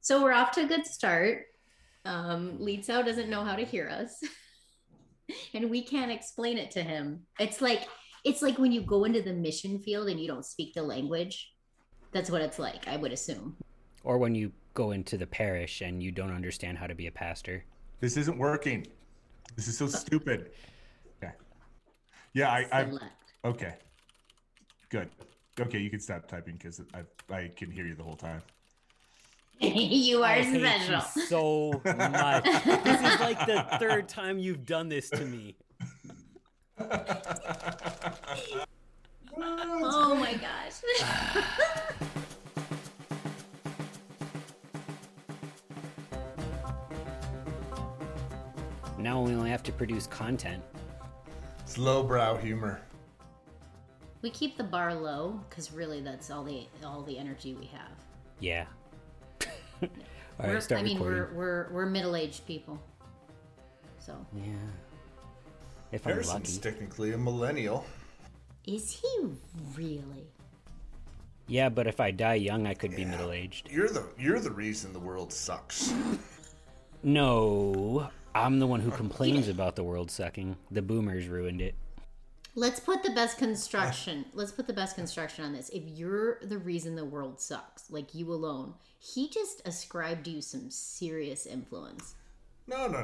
So we're off to a good start. Lietzau doesn't know how to hear us. And we can't explain it to him. It's like when you go into the mission field and you don't speak the language. That's what it's like, I would assume. Or when you go into the parish and you don't understand how to be a pastor. This isn't working. This is so stupid. Okay. Yeah, I okay. Good. Okay, you can stop typing because I can hear you the whole time. You are special. I hate you so much. This is like the third time you've done this to me. Oh my gosh. Now we only have to produce content. It's lowbrow humor. We keep the bar low because really that's all the energy we have. Yeah. All right, we're middle-aged people, so yeah. If I'm lucky, Harrison's technically a millennial. Is he really? Yeah, but if I die young, I could be middle-aged. You're the reason the world sucks. No, I'm the one who complains about the world sucking. The boomers ruined it. Let's put the best construction on this. If you're the reason the world sucks, like you alone, he just ascribed you some serious influence. No. The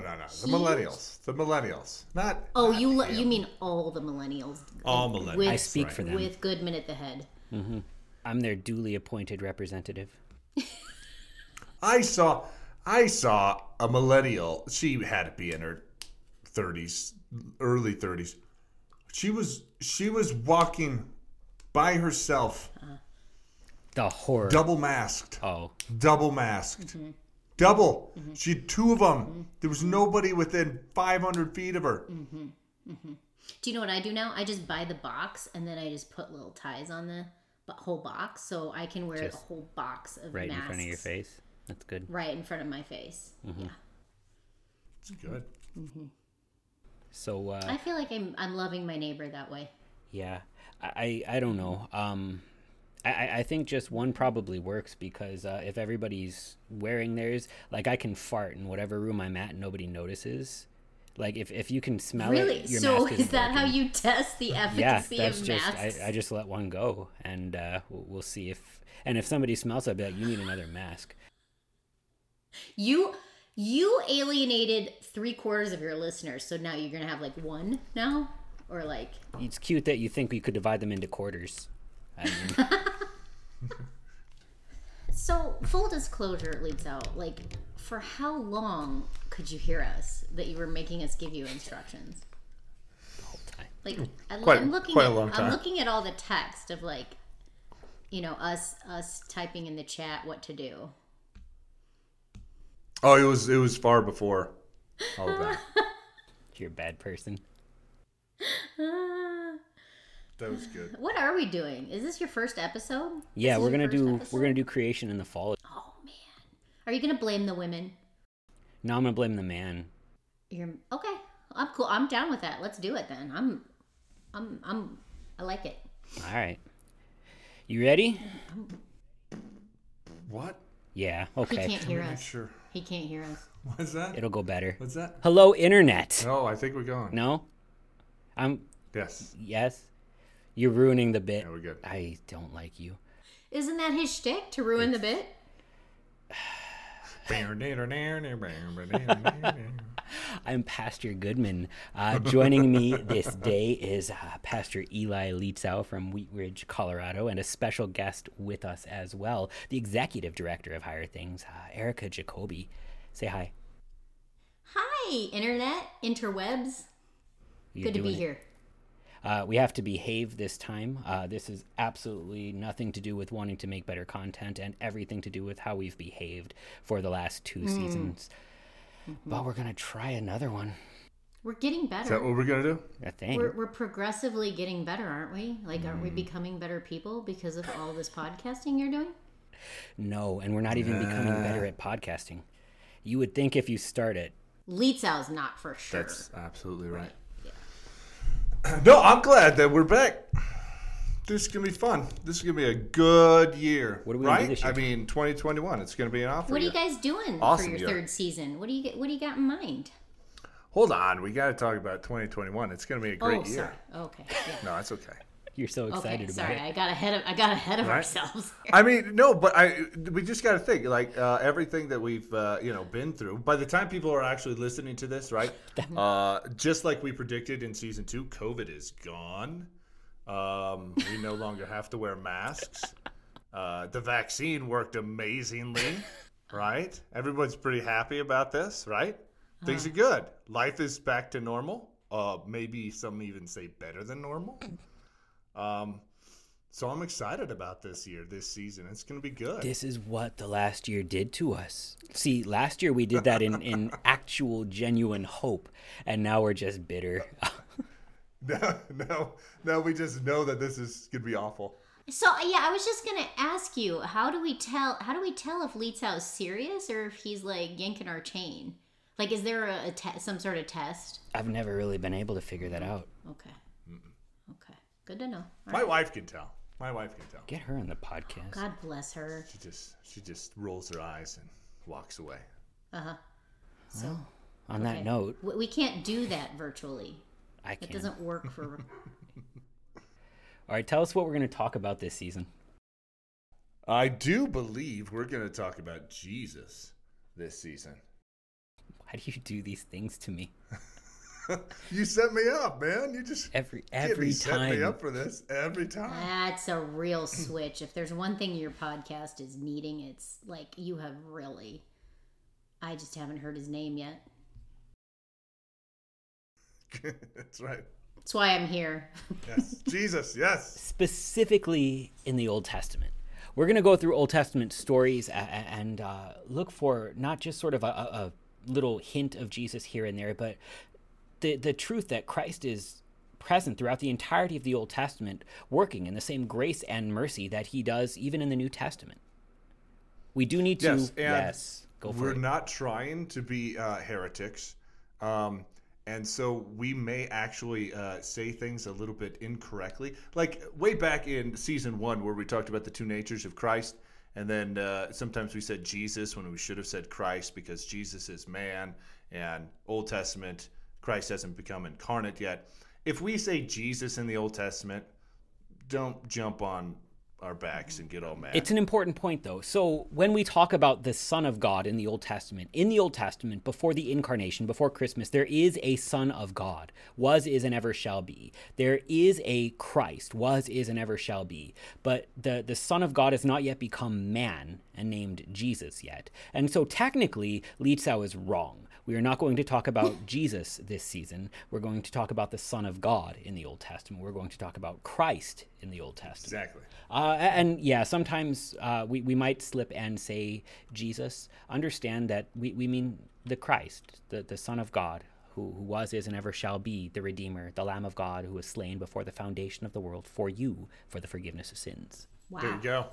millennials. Not. Oh, not you mean all the millennials? All millennials. I speak for them. With Goodman at the head. Mm-hmm. I'm their duly appointed representative. I saw a millennial. She had to be in her 30s, early 30s. She was walking by herself. The horror. Double masked. Mm-hmm. Double. Mm-hmm. She had two of them. Mm-hmm. There was nobody within 500 feet of her. Mm-hmm. Mm-hmm. Do you know what I do now? I just buy the box and then I just put little ties on the whole box so I can wear just the whole box of right masks. Right in front of your face. That's good. Right in front of my face. Mm-hmm. Yeah. It's good. Mm-hmm. So I feel like I'm loving my neighbor that way. Yeah, I don't know. I think just one probably works because if everybody's wearing theirs, like I can fart in whatever room I'm at and nobody notices. Like if you can smell it, your mask is that broken. How you test the efficacy of masks? I just let one go and we'll see if somebody smells it, I'll be like, you need another mask. You alienated 3/4 of your listeners, so now you're going to have like one now? Or like... It's cute that you think we could divide them into quarters. I mean... So, full disclosure, Lietzau, like, for how long could you hear us that you were making us give you instructions? The whole time. Like, I'm looking at all the text of like, you know, us typing in the chat what to do. Oh, it was far before all of that. You're a bad person. That was good. What are we doing? Is this your first episode? Yeah, we're gonna do creation in the fall. Oh man, are you gonna blame the women? No, I'm gonna blame the man. You're okay. I'm cool. I'm down with that. Let's do it then. I like it. All right. You ready? What? Yeah, okay. He can't hear us. Sure. He can't hear us. What's that? It'll go better. What's that? Hello, Internet. No, I think we're going. No? Yes? You're ruining the bit. Yeah, we're good. I don't like you. Isn't that his shtick, to ruin the bit? I'm Pastor Goodman. Joining me this day is Pastor Eli Lietzau from Wheat Ridge, Colorado, and a special guest with us as well, the Executive Director of Higher Things, Erica Jacoby. Say hi. Hi, Internet, interwebs. Good to be here. We have to behave this time. This is absolutely nothing to do with wanting to make better content and everything to do with how we've behaved for the last two seasons. Mm-hmm. But we're going to try another one. We're getting better. Is that what we're going to do? I think. We're progressively getting better, aren't we? Like, aren't we becoming better people because of all this podcasting you're doing? No, and we're not even becoming better at podcasting. You would think if you start it. Lietzau's not for sure. That's absolutely right. No, I'm glad that we're back. This is going to be fun. This is going to be a good year. What are we going to do this year? I mean, 2021. It's going to be an awful year. What are you guys doing awesome for your third season? What do you got in mind? Hold on. We got to talk about 2021. It's going to be a great year. Sorry. Okay. Yeah. No, that's okay. You're so excited about it. Sorry, I got ahead of ourselves here. I mean, no, but we just got to think like everything that we've been through. By the time people are actually listening to this, right? Just like we predicted in season 2, COVID is gone. We no longer have to wear masks. The vaccine worked amazingly, right? Everyone's pretty happy about this, right? Things are good. Life is back to normal. Maybe some even say better than normal. So I'm excited about this year, this season. It's going to be good. This is what the last year did to us. See, last year we did that in actual, genuine hope, and now we're just bitter. No, we just know that this is going to be awful. So, yeah, I was just going to ask you, how do we tell if Lietzau is serious or if he's, like, yanking our chain? Like, is there some sort of test? I've never really been able to figure that out. Okay. Good to know. All right. My wife can tell. Get her on the podcast. God bless her. She just rolls her eyes and walks away. Uh-huh. So well, on that note, we can't do that virtually. I can't. It doesn't work for. All right, tell us what we're going to talk about this season. I do believe we're going to talk about Jesus this season. Why do you do these things to me? You set me up, man. You just every time set me up for this every time. That's a real switch. If there's one thing your podcast is needing, it's like you have really. I just haven't heard his name yet. That's right. That's why I'm here. Yes, Jesus. Yes. Specifically in the Old Testament. We're going to go through Old Testament stories and look for not just sort of a little hint of Jesus here and there, but the truth that Christ is present throughout the entirety of the Old Testament, working in the same grace and mercy that he does even in the New Testament. We do need to, go for it. We're not trying to be heretics. And so we may actually say things a little bit incorrectly. Like way back in season 1 where we talked about the two natures of Christ. And then sometimes we said Jesus when we should have said Christ because Jesus is man and Old Testament Christ hasn't become incarnate yet. If we say Jesus in the Old Testament, don't jump on our backs and get all mad. It's an important point, though. So when we talk about the Son of God in the Old Testament, before the incarnation, before Christmas, there is a Son of God, was, is, and ever shall be. There is a Christ, was, is, and ever shall be. But the Son of God has not yet become man and named Jesus yet. And so technically, Lietzau is wrong. We are not going to talk about Jesus this season. We're going to talk about the Son of God in the Old Testament. We're going to talk about Christ in the Old Testament. Exactly. Sometimes we might slip and say Jesus. Understand that we mean the Christ, the Son of God, who was, is, and ever shall be, the Redeemer, the Lamb of God, who was slain before the foundation of the world for you, for the forgiveness of sins. Wow. There you go.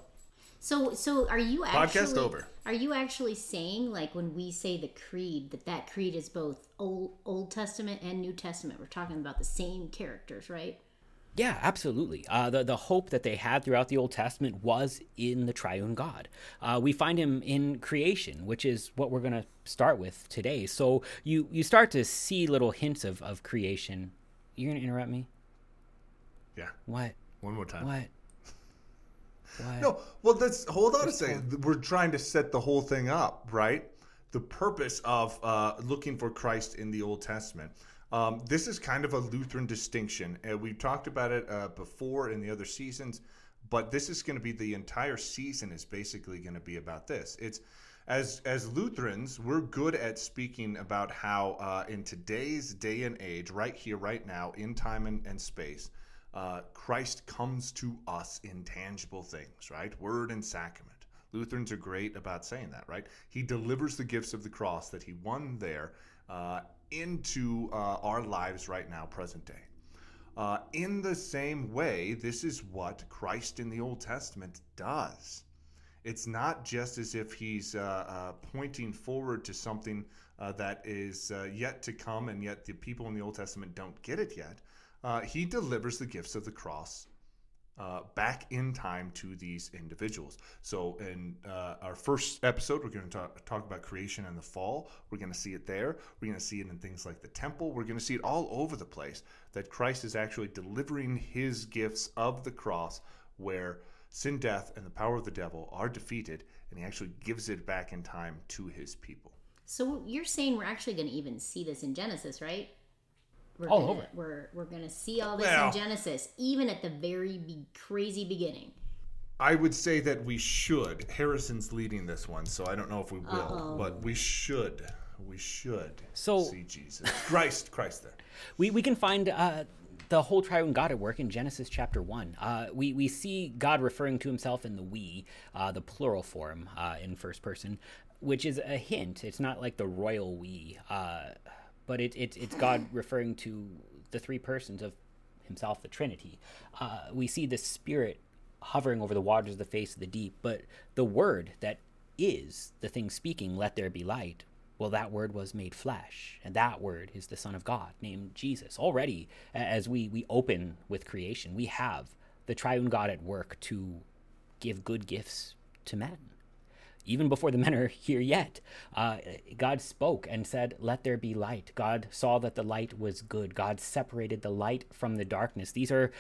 So are you actually podcast over? Are you actually saying like when we say the creed that creed is both Old Testament and New Testament? We're talking about the same characters, right? Yeah, absolutely. The hope that they had throughout the Old Testament was in the triune God. We find him in creation, which is what we're going to start with today. So you start to see little hints of creation. You're going to interrupt me? Yeah. What? One more time. What? What? No, well, let's hold on a second. We're trying to set the whole thing up, right? The purpose of looking for Christ in the Old Testament. This is kind of a Lutheran distinction. We've talked about it before in the other seasons, but this is going to be the entire season is basically going to be about this. It's as Lutherans, we're good at speaking about how in today's day and age, right here, right now, in time and space, Christ comes to us in tangible things, right? Word and sacrament. Lutherans are great about saying that, right? He delivers the gifts of the cross that he won there into our lives right now, present day. In the same way, this is what Christ in the Old Testament does. It's not just as if he's pointing forward to something that is yet to come, and yet the people in the Old Testament don't get it yet. He delivers the gifts of the cross back in time to these individuals. So in our first episode, we're going to talk about creation in the fall. We're going to see it there. We're going to see it in things like the temple. We're going to see it all over the place, that Christ is actually delivering his gifts of the cross, where sin, death, and the power of the devil are defeated, and he actually gives it back in time to his people. So you're saying we're actually going to even see this in Genesis, right? We're going to see all this in Genesis, even at the very crazy beginning. I would say that we should. Harrison's leading this one, so I don't know if we will, but we should. We should see Jesus. Christ there. We can find the whole triune God at work in Genesis chapter 1. We see God referring to himself in the we, the plural form in first person, which is a hint. It's not like the royal we. But it's God referring to the three persons of himself, the Trinity. We see the Spirit hovering over the waters of the face of the deep, but the Word that is the thing speaking, let there be light, well, that Word was made flesh, and that Word is the Son of God, named Jesus. Already, as we open with creation, we have the triune God at work to give good gifts to men. Even before the men are here yet, God spoke and said, let there be light. God saw that the light was good. God separated the light from the darkness. These are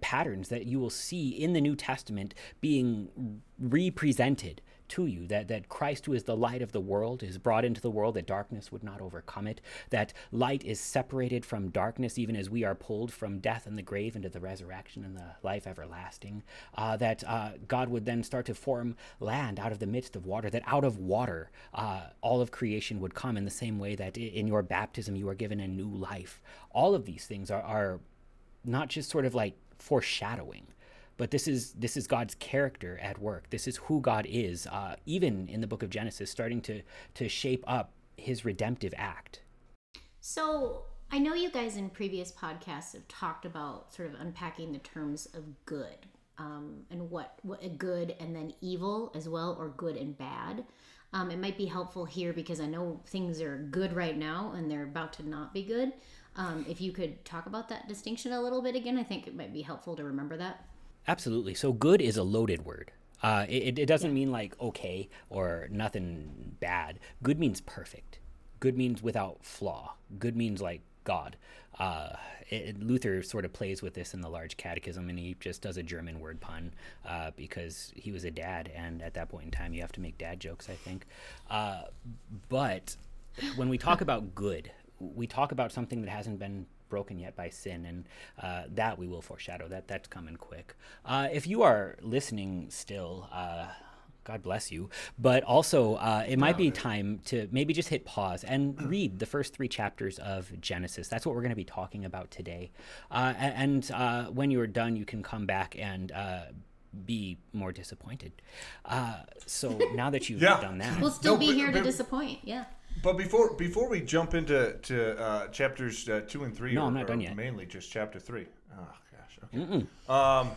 patterns that you will see in the New Testament being represented to you, that Christ, who is the light of the world, is brought into the world, that darkness would not overcome it, that light is separated from darkness, even as we are pulled from death and the grave into the resurrection and the life everlasting, that God would then start to form land out of the midst of water, that out of water all of creation would come, in the same way that in your baptism you are given a new life. All of these things are not just sort of like foreshadowing, but this is God's character at work. This is who God is, even in the book of Genesis, starting to shape up his redemptive act. So I know you guys in previous podcasts have talked about sort of unpacking the terms of good, and what good and then evil as well, or good and bad. It might be helpful here because I know things are good right now and they're about to not be good. If you could talk about that distinction a little bit again, I think it might be helpful to remember that. Absolutely. So good is a loaded word. It doesn't mean like okay or nothing bad. Good means perfect. Good means without flaw. Good means like God. Luther sort of plays with this in the Large Catechism, and he just does a German word pun because he was a dad, and at that point in time you have to make dad jokes, I think. But when we talk about good, we talk about something that hasn't been broken yet by sin, and that we will foreshadow. That's coming quick. If you are listening still, God bless you, but also it might be time to maybe just hit pause and read the first 3 chapters of Genesis. That's what we're going to be talking about today. And when you are done, you can come back and be more disappointed. So now that you've done that. We'll still be here to disappoint, yeah. But before we jump into chapters 2 and 3, no, I'm not done yet. Mainly just chapter 3. Oh gosh.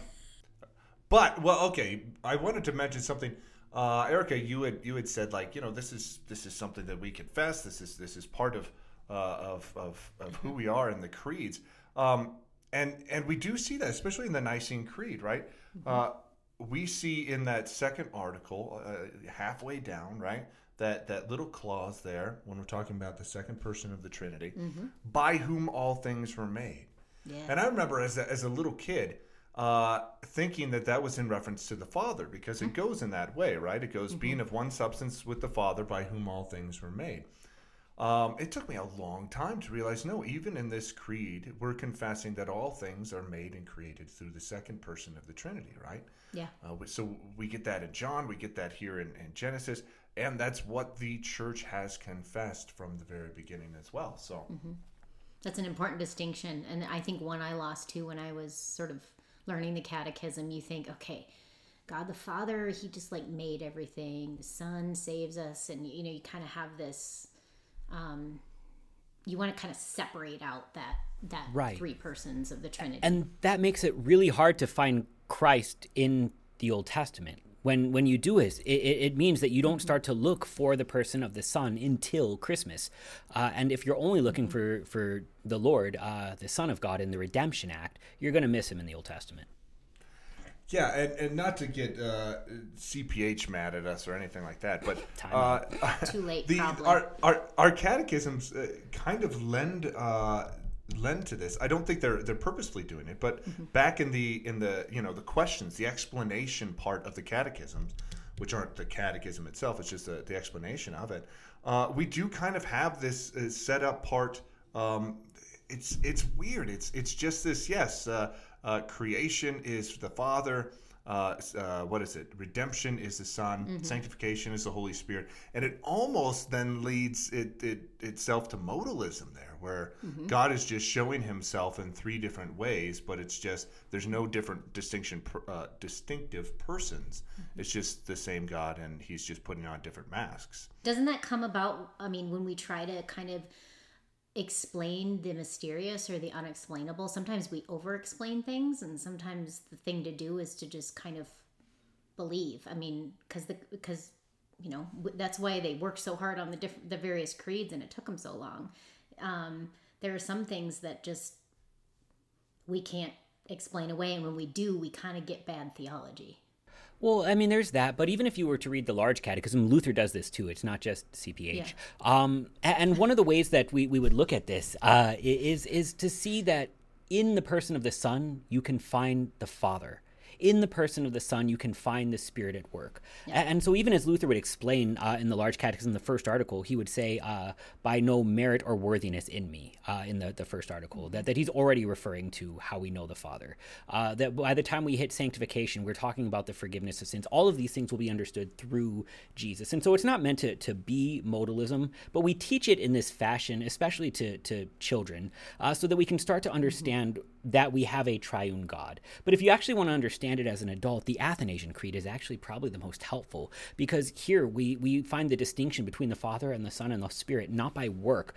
Okay. I wanted to mention something. Erica, you had said, like, you know, this is something that we confess. This is part of who we are in the creeds. And we do see that, especially in the Nicene Creed, right? Mm-hmm. We see in that second article, halfway down, right? That little clause there, when we're talking about the second person of the Trinity, by whom all things were made. Yeah. And I remember as a little kid thinking that was in reference to the Father, because it goes in that way, right? It goes, being of one substance with the Father, by whom all things were made. It took me a long time to realize, no, even in this creed, we're confessing that all things are made and created through the second person of the Trinity, right? Yeah. So we get that in John, we get that here in Genesis, and that's what the church has confessed from the very beginning as well. So that's an important distinction, and I think one I lost too when I was sort of learning the catechism. You think, okay, God the Father, he just like made everything. The Son saves us, and you know, you kind of have this. You want to kind of separate out that right. 3 persons of the Trinity, and that makes it really hard to find Christ in the Old Testament. when you do it, it means that you don't start to look for the person of the sun until Christmas. And if you're only looking for the Lord, the Son of God in the Redemption Act, you're going to miss him in the Old Testament. Yeah, and not to get CPH mad at us or anything like that, but too late. Our catechisms kind of lend to this. I don't think they're purposely doing it, but mm-hmm. back in the you know the questions, the explanation part of the catechisms, which aren't the catechism itself, it's just the explanation of it. We do kind of have this set up part. It's weird. It's just this. Yes. Creation is the Father. What is it? Redemption is the Son. Mm-hmm. Sanctification is the Holy Spirit. And it almost then leads itself to modalism there, where mm-hmm. God is just showing himself in three different ways, but it's just there's no different distinctive persons. Mm-hmm. It's just the same God, and he's just putting on different masks. Doesn't that come about, I mean, when we try to kind of explain the mysterious or the unexplainable? Sometimes we over-explain things, and sometimes the thing to do is to just kind of believe. I mean, because you know that's why they worked so hard on the various creeds, and it took them so long. There are some things that just we can't explain away, and when we do, we kind of get bad theology. Well, I mean, there's that, but even if you were to read the large catechism, Luther does this too. It's not just CPH. Yeah. And one of the ways that we would look at this is to see that in the person of the Son, you can find the Father. In the person of the Son, you can find the Spirit at work. Yeah. And so even as Luther would explain in the large catechism, the first article, he would say, by no merit or worthiness in me, in the first article, that he's already referring to how we know the Father. That by the time we hit sanctification, we're talking about the forgiveness of sins. All of these things will be understood through Jesus. And so it's not meant to be modalism, but we teach it in this fashion, especially to children, so that we can start to understand mm-hmm. that we have a triune God. But if you actually want to understand it as an adult, the Athanasian Creed is actually probably the most helpful, because here we find the distinction between the Father and the Son and the Spirit, not by work,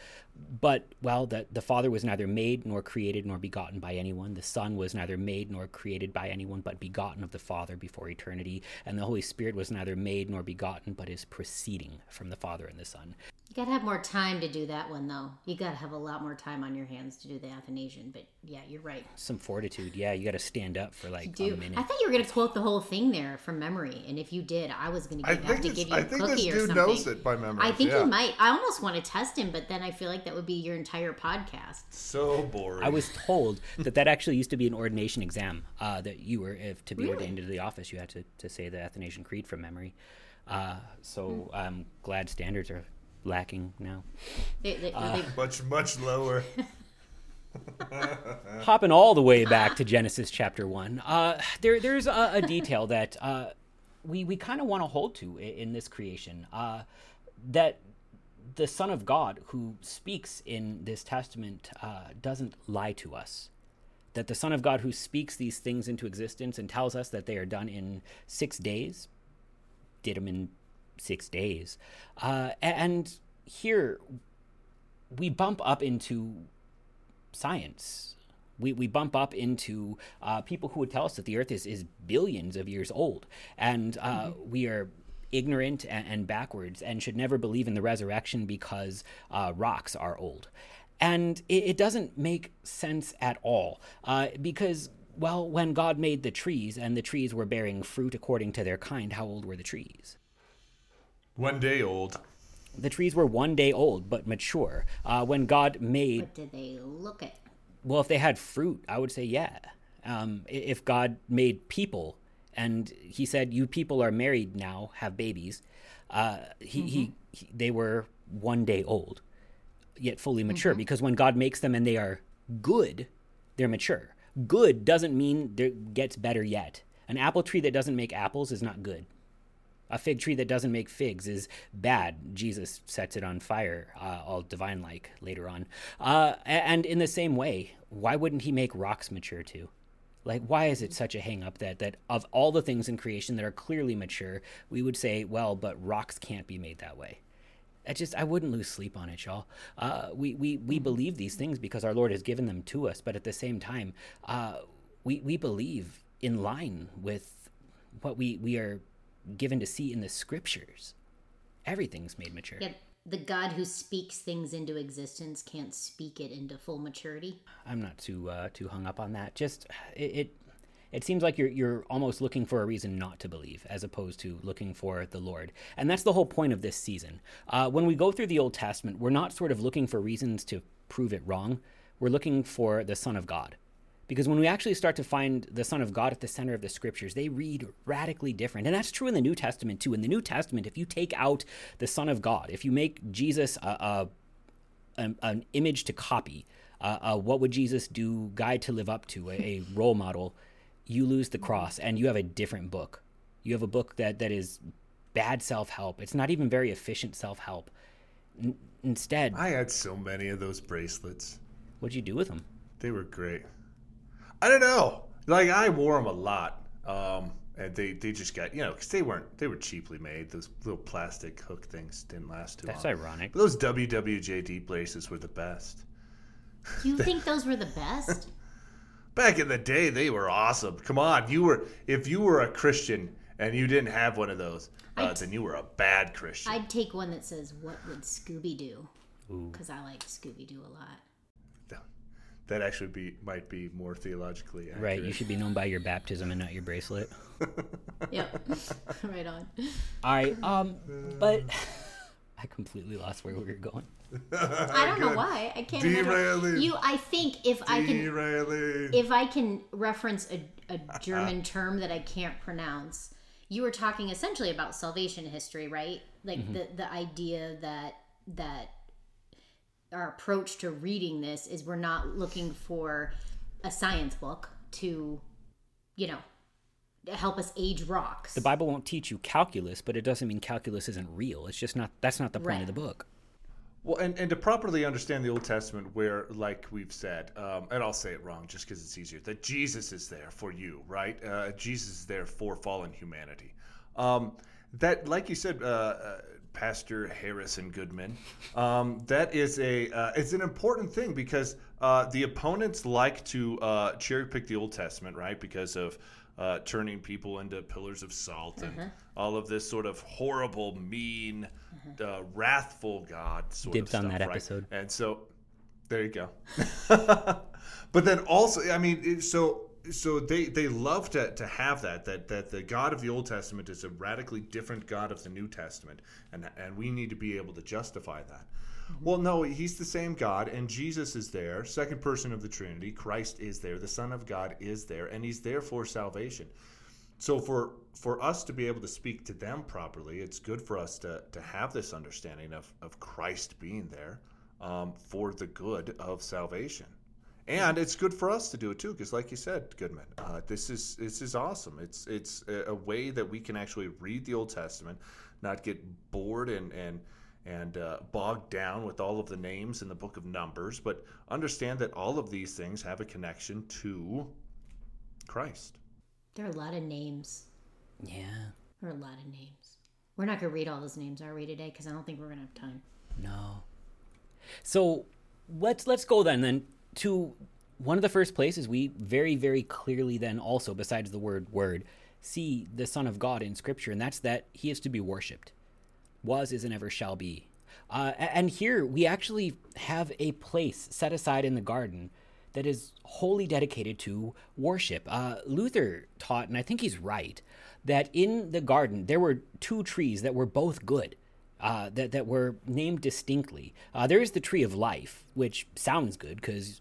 but, well, that the Father was neither made nor created nor begotten by anyone. The Son was neither made nor created by anyone, but begotten of the Father before eternity. And the Holy Spirit was neither made nor begotten, but is proceeding from the Father and the Son. You got to have more time to do that one, though. You got to have a lot more time on your hands to do the Athanasian, but yeah, you're right. Some fortitude. Yeah, you got to stand up for like a minute. I think you were going to quote the whole thing there from memory, and if you did, I was going to have to give you a cookie or something. I think this dude knows it by memory. I think he might. I almost want to test him, but then I feel like that would be your entire podcast. So boring. I was told that actually used to be an ordination exam, that you were, if to be ordained into the office, you had to say the Athanasian Creed from memory. So I'm glad standards are lacking now. Much lower. Hopping all the way back to Genesis chapter 1, there's a detail that we kind of want to hold to in this creation, that the Son of God who speaks in this testament doesn't lie to us. That the Son of God who speaks these things into existence and tells us that they are done in 6 days, did them in 6 days. And here we bump up into science. We bump up into people who would tell us that the earth is billions of years old, and mm-hmm. we are ignorant and backwards and should never believe in the resurrection because rocks are old. And it doesn't make sense at all, because, well, when God made the trees and the trees were bearing fruit according to their kind, how old were the trees? 1 day old. The trees were 1 day old, but mature. When God made... But did they look it? Well, if they had fruit, I would say yeah. If God made people, and he said, you people are married now, have babies, they were 1 day old, yet fully mature. Mm-hmm. Because when God makes them and they are good, they're mature. Good doesn't mean it gets better yet. An apple tree that doesn't make apples is not good. A fig tree that doesn't make figs is bad. Jesus sets it on fire, all divine-like later on. And in the same way, why wouldn't he make rocks mature too? Like, why is it such a hang-up that of all the things in creation that are clearly mature, we would say, well, but rocks can't be made that way? I wouldn't lose sleep on it, y'all. We believe these things because our Lord has given them to us, but at the same time, we believe in line with what we are given to see in the scriptures. Everything's made mature. Yep. The God who speaks things into existence can't speak it into full maturity. I'm not too hung up on that. Just it seems like you're almost looking for a reason not to believe, as opposed to looking for the Lord. And that's the whole point of this season. When we go through the Old Testament, we're not sort of looking for reasons to prove it wrong. We're looking for the Son of God. Because when we actually start to find the Son of God at the center of the scriptures, they read radically different. And that's true in the New Testament, too. In the New Testament, if you take out the Son of God, if you make Jesus an image to copy, what would Jesus do, guide to live up to, a role model, you lose the cross and you have a different book. You have a book that is bad self-help. It's not even very efficient self-help. Instead... I had so many of those bracelets. What'd you do with them? They were great. I don't know. Like, I wore them a lot, and they just got, because they were cheaply made. Those little plastic hook things didn't last too long. That's ironic. But those WWJD bracelets were the best. You think those were the best? Back in the day, they were awesome. Come on, if you were a Christian and you didn't have one of those, then you were a bad Christian. I'd take one that says, "What would Scooby do?" Because I like Scooby Doo a lot. That actually might be more theologically accurate. Right, you should be known by your baptism and not your bracelet. Yep, right on. All right, but I completely lost where we were going. I don't know why. I can't remember. I think if I can reference a German term that I can't pronounce, you were talking essentially about salvation history, right? Like the idea that our approach to reading this is we're not looking for a science book to, help us age rocks. The Bible won't teach you calculus, but it doesn't mean calculus isn't real. It's just that's not the point of the book. Well, and to properly understand the Old Testament, where, like we've said, and I'll say it wrong just because it's easier, that Jesus is there for you, right? Jesus is there for fallen humanity. That, like you said, Pastor Harrison Goodman. That is it's an important thing because the opponents like to cherry pick the Old Testament, right? Because of turning people into pillars of salt and all of this sort of horrible, mean, wrathful God sort of stuff. Dibs on that episode. And so, there you go. But then also, I mean, so they love to have that the God of the Old Testament is a radically different God of the New Testament, and we need to be able to justify that. Well, no, he's the same God, and Jesus is there, second person of the Trinity. Christ is there, the Son of God is there, and he's there for salvation. So for us to be able to speak to them properly, it's good for us to have this understanding of Christ being there for the good of salvation. And it's good for us to do it too, because, like you said, Goodman, this is awesome. It's a way that we can actually read the Old Testament, not get bored and bogged down with all of the names in the Book of Numbers, but understand that all of these things have a connection to Christ. There are a lot of names. Yeah, there are a lot of names. We're not going to read all those names, are we, today? Because I don't think we're going to have time. No. So let's go then. To one of the first places we very, very clearly then also, besides the word, see the Son of God in Scripture, and that's that he is to be worshipped, was, is, and ever shall be. And here we actually have a place set aside in the garden that is wholly dedicated to worship. Luther taught, and I think he's right, that in the garden there were two trees that were both good. That were named distinctly. There is the tree of life, which sounds good because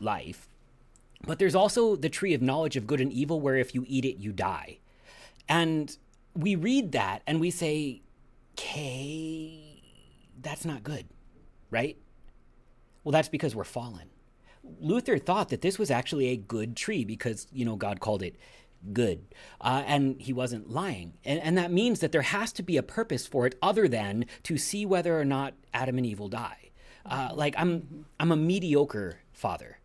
life, but there's also the tree of knowledge of good and evil, where if you eat it, you die. And we read that and we say, okay, that's not good, right? Well, that's because we're fallen. Luther thought that this was actually a good tree because, God called it good, and he wasn't lying, and that means that there has to be a purpose for it other than to see whether or not Adam and Eve will die. I'm a mediocre father,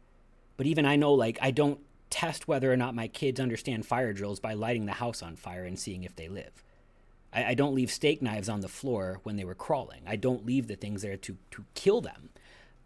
but even I know, I don't test whether or not my kids understand fire drills by lighting the house on fire and seeing if they live. I don't leave steak knives on the floor when they were crawling. I don't leave the things there to kill them.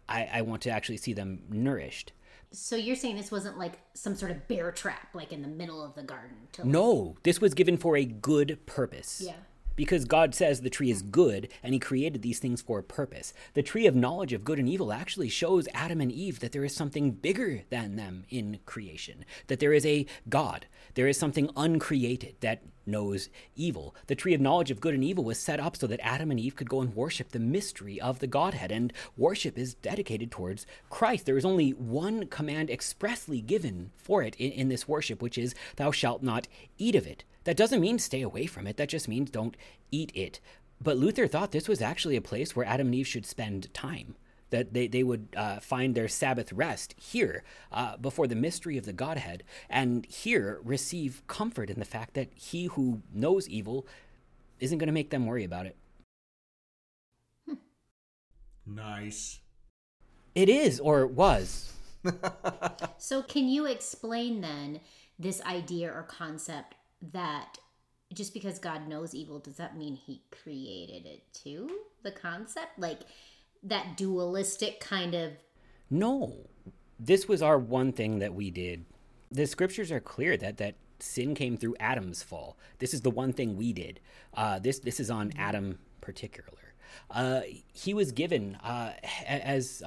I want to actually see them nourished. So you're saying this wasn't like some sort of bear trap, like in the middle of the garden? No, this was given for a good purpose. Yeah. Because God says the tree is good, and he created these things for a purpose. The tree of knowledge of good and evil actually shows Adam and Eve that there is something bigger than them in creation, that there is a God, there is something uncreated that knows evil. The tree of knowledge of good and evil was set up so that Adam and Eve could go and worship the mystery of the Godhead, and worship is dedicated towards Christ. There is only one command expressly given for it in this worship, which is, thou shalt not eat of it. That doesn't mean stay away from it. That just means don't eat it. But Luther thought this was actually a place where Adam and Eve should spend time, that they would find their Sabbath rest here before the mystery of the Godhead, and here receive comfort in the fact that he who knows evil isn't going to make them worry about it. Nice. It is, or was. So can you explain then this idea or concept that just because God knows evil, does that mean he created it too? The concept? Like that dualistic kind of... No. This was our one thing that we did. The scriptures are clear that sin came through Adam's fall. This is the one thing we did. This is on Adam particular. He was given as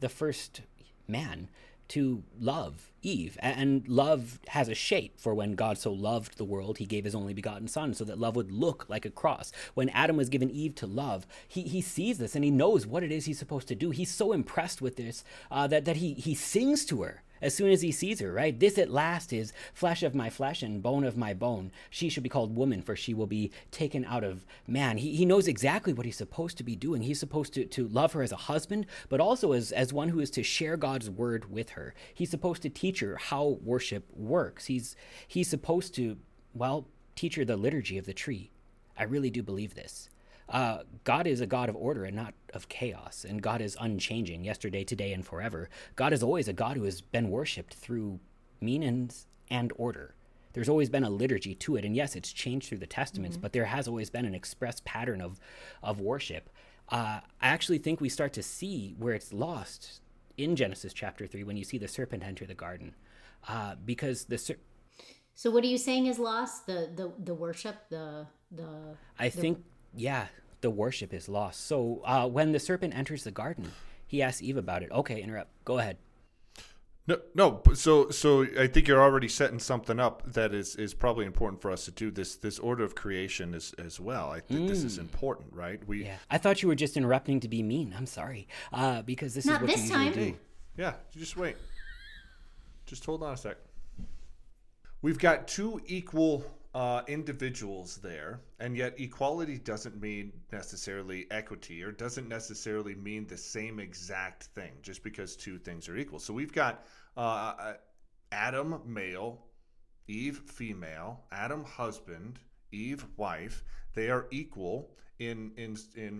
the first man to love Eve, and love has a shape, for when God so loved the world, he gave his only begotten son, so that love would look like a cross. When Adam was given Eve to love, he sees this and he knows what it is he's supposed to do. He's so impressed with this that he sings to her as soon as he sees her, right? This at last is flesh of my flesh and bone of my bone. She should be called woman, for she will be taken out of man. He knows exactly what he's supposed to be doing. He's supposed to love her as a husband, but also as one who is to share God's word with her. He's supposed to teach her how worship works. He's supposed to, teach her the liturgy of the tree. I really do believe this. God is a God of order and not of chaos, and God is unchanging, yesterday, today, and forever. God is always a God who has been worshipped through meanings and order. There's always been a liturgy to it, and yes, it's changed through the testaments, but there has always been an express pattern of worship. I actually think we start to see where it's lost in Genesis chapter 3 when you see the serpent enter the garden, because the serpent... So what are you saying is lost? The worship, the worship is lost. So when the serpent enters the garden, he asks Eve about it. Okay, interrupt. Go ahead. No. So I think you're already setting something up that is probably important for us to do. This order of creation as well. I think this is important, right? I thought you were just interrupting to be mean. I'm sorry, because this is what you usually do. Yeah, just wait. Just hold on a sec. We've got two equal... individuals there, and yet equality doesn't mean necessarily equity, or doesn't necessarily mean the same exact thing just because two things are equal. So we've got Adam male, Eve female, Adam husband, Eve wife. They are equal in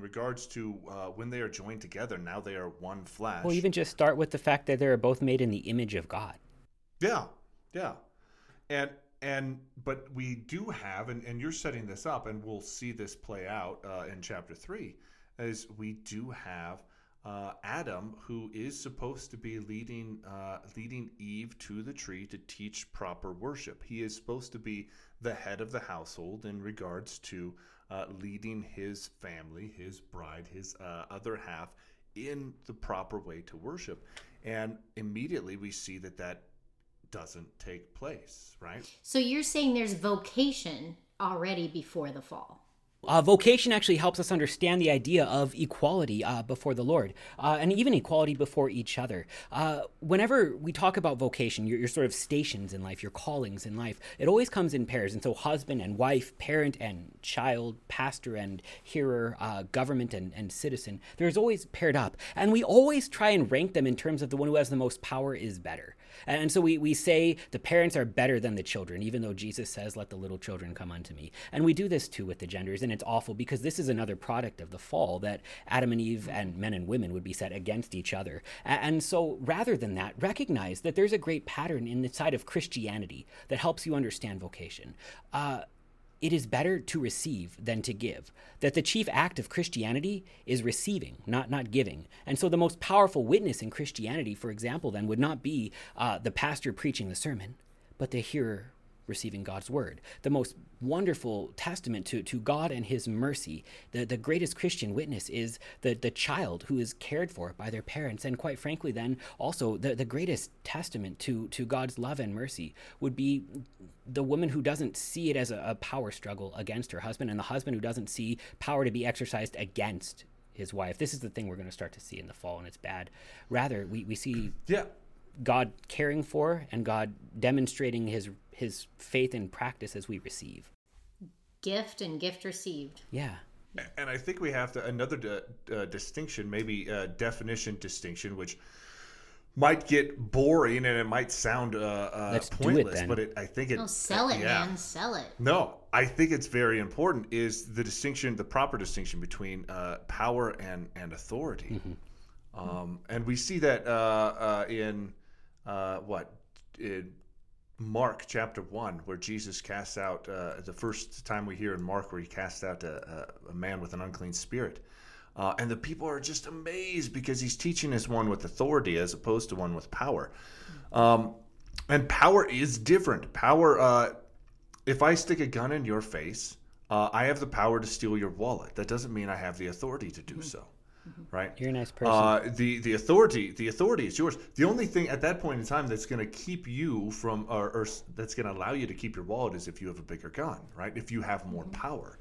regards to when they are joined together. Now they are one flesh. Well, even just start with the fact that they are both made in the image of God. Yeah. But we do have, and you're setting this up, and we'll see this play out in chapter 3, is we do have Adam, who is supposed to be leading Eve to the tree to teach proper worship. He is supposed to be the head of the household in regards to leading his family, his bride, his other half in the proper way to worship. And immediately we see that doesn't take place, right? So you're saying there's vocation already before the fall. Vocation actually helps us understand the idea of equality before the Lord, and even equality before each other. Whenever we talk about vocation, your sort of stations in life, your callings in life, it always comes in pairs. And so husband and wife, parent and child, pastor and hearer, government and citizen, there's always paired up. And we always try and rank them in terms of the one who has the most power is better. And so we say the parents are better than the children, even though Jesus says, let the little children come unto me. And we do this too with the genders. And it's awful because this is another product of the fall, that Adam and Eve and men and women would be set against each other. And so rather than that, recognize that there's a great pattern inside of Christianity that helps you understand vocation. it is better to receive than to give, that the chief act of Christianity is receiving, not giving. And so the most powerful witness in Christianity, for example, then would not be the pastor preaching the sermon, but the hearer receiving God's word. The most wonderful testament to God and his mercy, the greatest Christian witness is the child who is cared for by their parents. And quite frankly, then also the greatest testament to God's love and mercy would be the woman who doesn't see it as a power struggle against her husband, and the husband who doesn't see power to be exercised against his wife. This is the thing we're going to start to see in the fall, and it's bad. Rather, we see God caring for and God demonstrating his faith in practice as we receive. Gift and gift received. Yeah. And I think we have to another distinction, maybe definition distinction, which might get boring and it might sound pointless, but sell it. No, I think it's very important is the distinction, the proper distinction between power and authority. Mm-hmm. And we see that in Mark chapter 1, where Jesus casts out, the first time we hear in Mark where he casts out a man with an unclean spirit. And the people are just amazed because he's teaching as one with authority as opposed to one with power. And power is different. Power, if I stick a gun in your face, I have the power to steal your wallet. That doesn't mean I have the authority to do so. Right, you're a nice person. The authority is yours. The only thing at that point in time that's going to keep you from, or that's going to allow you to keep your wallet, is if you have a bigger gun, right? If you have more power,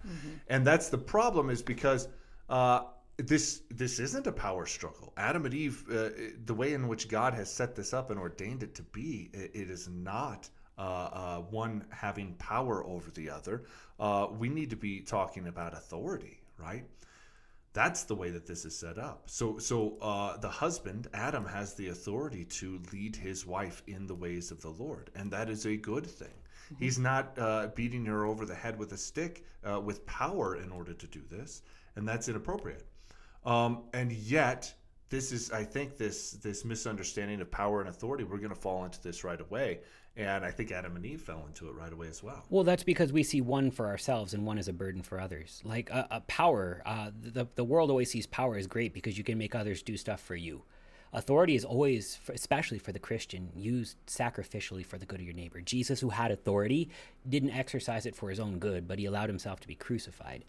and that's the problem, is because this isn't a power struggle. Adam and Eve, the way in which God has set this up and ordained it to be, it is not one having power over the other. We need to be talking about authority, right? That's the way that this is set up. So the husband, Adam, has the authority to lead his wife in the ways of the Lord, and that is a good thing. Mm-hmm. He's not beating her over the head with a stick with power in order to do this, and that's inappropriate. And yet, this is, I think, this misunderstanding of power and authority. We're going to fall into this right away. And I think Adam and Eve fell into it right away as well. Well, that's because we see one for ourselves and one is a burden for others. Like a power, the world always sees power as great because you can make others do stuff for you. Authority is always, especially for the Christian, used sacrificially for the good of your neighbor. Jesus, who had authority, didn't exercise it for his own good, but he allowed himself to be crucified.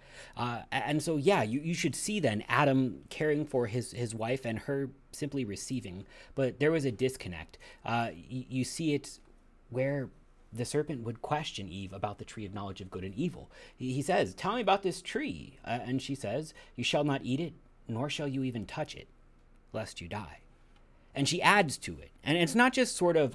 And so, you should see then Adam caring for his wife and her simply receiving. But there was a disconnect. You see it where the serpent would question Eve about the tree of knowledge of good and evil. He says, "Tell me about this tree." And she says, "You shall not eat it, nor shall you even touch it, lest you die." And she adds to it. And it's not just sort of,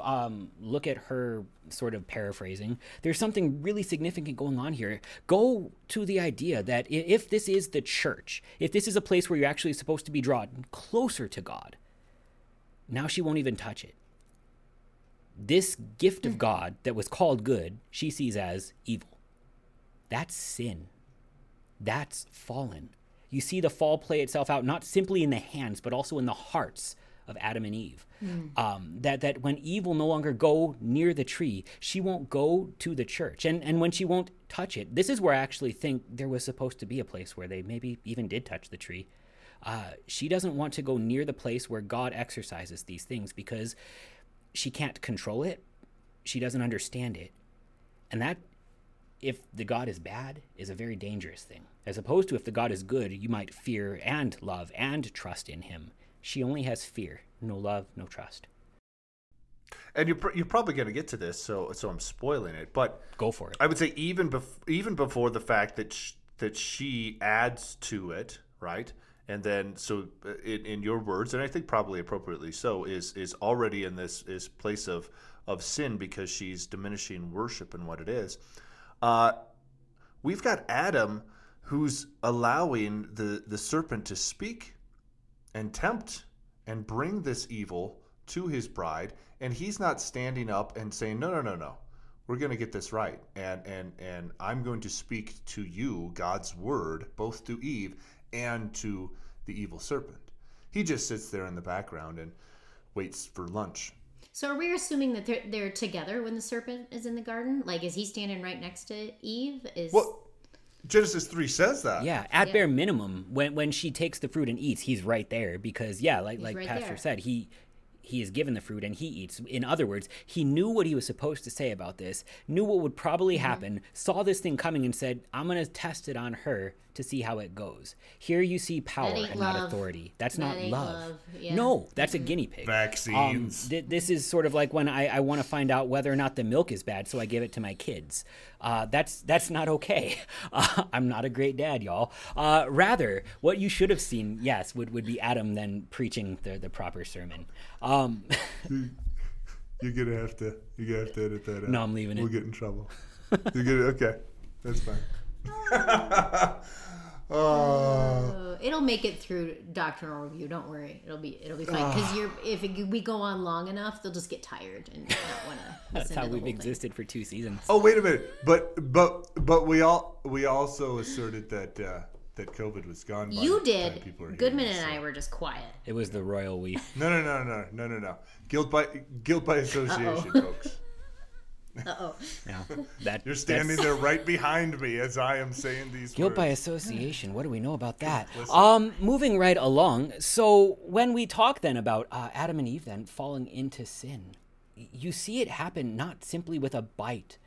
look at her sort of paraphrasing. There's something really significant going on here. Go to the idea that if this is the church, if this is a place where you're actually supposed to be drawn closer to God, now she won't even touch it. This gift of God that was called good, she sees as evil. That's sin. That's fallen. You see the fall play itself out, not simply in the hands, but also in the hearts of Adam and Eve. That when Eve will no longer go near the tree, she won't go to the church. And when she won't touch it, this is where I actually think there was supposed to be a place where they maybe even did touch the tree. She doesn't want to go near the place where God exercises these things because she can't control it. She doesn't understand it. And that, if the God is bad, is a very dangerous thing. As opposed to if the God is good, you might fear and love and trust in him. She only has fear, no love, no trust. And you're probably going to get to this, so I'm spoiling it. But go for it. I would say even before the fact that she adds to it, right? And then, so in your words, and I think probably appropriately so, is already in this place of sin because she's diminishing worship and what it is. We've got Adam who's allowing the serpent to speak and tempt and bring this evil to his bride, and he's not standing up and saying, no, we're going to get this right, and I'm going to speak to you God's word, both to Eve and to the evil serpent. He just sits there in the background and waits for lunch. So are we assuming that they're together when the serpent is in the garden? Like, is he standing right next to Eve? Well, Genesis 3 says that. Yeah, at bare minimum, when she takes the fruit and eats, he's right there because, like Pastor said, he is given the fruit and he eats. In other words, he knew what he was supposed to say about this, knew what would probably happen, saw this thing coming and said, I'm going to test it on her to see how it goes. Here you see power and not authority. That's not love. Yeah. No, that's a guinea pig. Vaccines. This is sort of like when I want to find out whether or not the milk is bad, so I give it to my kids. That's not okay. I'm not a great dad, y'all. Rather, what you should have seen, yes, would be Adam then preaching the proper sermon. You're gonna have to edit that out. No, I'm leaving it. We'll get in trouble. Okay, that's fine. It'll make it through doctrinal review. Don't worry, it'll be fine. Because if we go on long enough, they'll just get tired and not want to. That's how we've existed for 2 seasons. Oh, wait a minute, but we also asserted that COVID was gone. You did. Goodman and I were just quiet. It was the royal we. No. Guilt by association, folks. Uh-oh. Yeah, you're standing there right behind me as I am saying these guilt words. Guilt by association. What do we know about that? Moving right along. So when we talk then about Adam and Eve then falling into sin, you see it happen not simply with a bite,